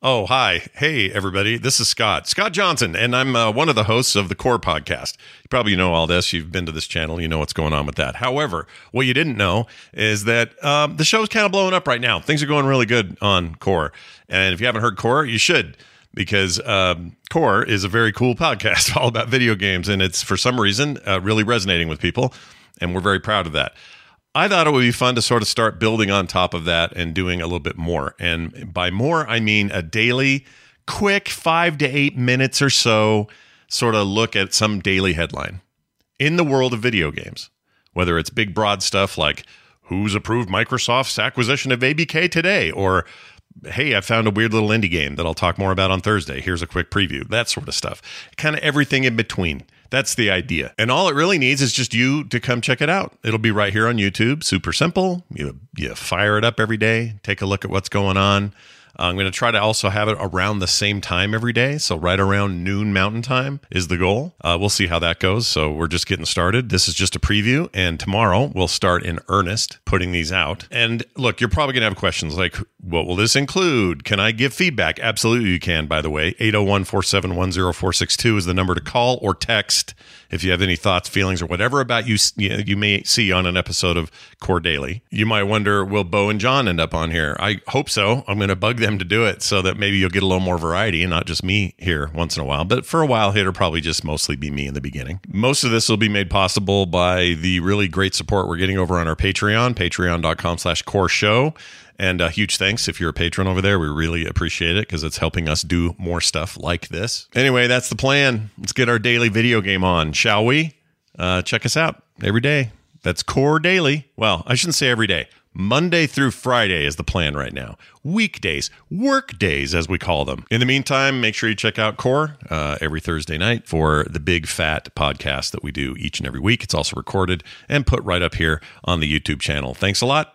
Oh, hi. Hey, everybody. This is Scott Johnson, and I'm one of the hosts of the Core podcast. You probably know all this. You've been to this channel. You know what's going on with that. However, what you didn't know is that the show's kind of blowing up right now. Things are going really good on Core. And if you haven't heard Core, you should, because Core is a very cool podcast all about video games, and it's, for some reason, really resonating with people, and we're very proud of that. I thought it would be fun to sort of start building on top of that and doing a little bit more. And by more, I mean a daily, quick 5 to 8 minutes or so sort of look at some daily headline in the world of video games, whether it's big, broad stuff like who's approved Microsoft's acquisition of ABK today, or hey, I found a weird little indie game that I'll talk more about on Thursday. Here's a quick preview, that sort of stuff, kind of everything in between. That's the idea. And all it really needs is just you to come check it out. It'll be right here on YouTube. Super simple. You fire it up every day. Take a look at what's going on. I'm going to try to also have it around the same time every day. So right around noon Mountain Time is the goal. We'll see how that goes. So we're just getting started. This is just a preview. And tomorrow we'll start in earnest putting these out. And look, you're probably going to have questions like, what will this include? Can I give feedback? Absolutely you can, by the way. 801-471-0462 is the number to call or text if you have any thoughts, feelings, or whatever about you may see on an episode of Core Daily. You might wonder, will Bo and John end up on here? I hope so. I'm going to bug them to do it so that maybe you'll get a little more variety and not just me here once in a while. But for a while, it'll probably just mostly be me in the beginning. Most of this will be made possible by the really great support we're getting over on our Patreon, patreon.com/Core Show. And a huge thanks if you're a patron over there. We really appreciate it because it's helping us do more stuff like this. Anyway, that's the plan. Let's get our daily video game on, shall we? Check us out every day. That's Core Daily. Well, I shouldn't say every day. Monday through Friday is the plan right now. Weekdays, work days, as we call them. In the meantime, make sure you check out Core every Thursday night for the big fat podcast that we do each and every week. It's also recorded and put right up here on the YouTube channel. Thanks a lot,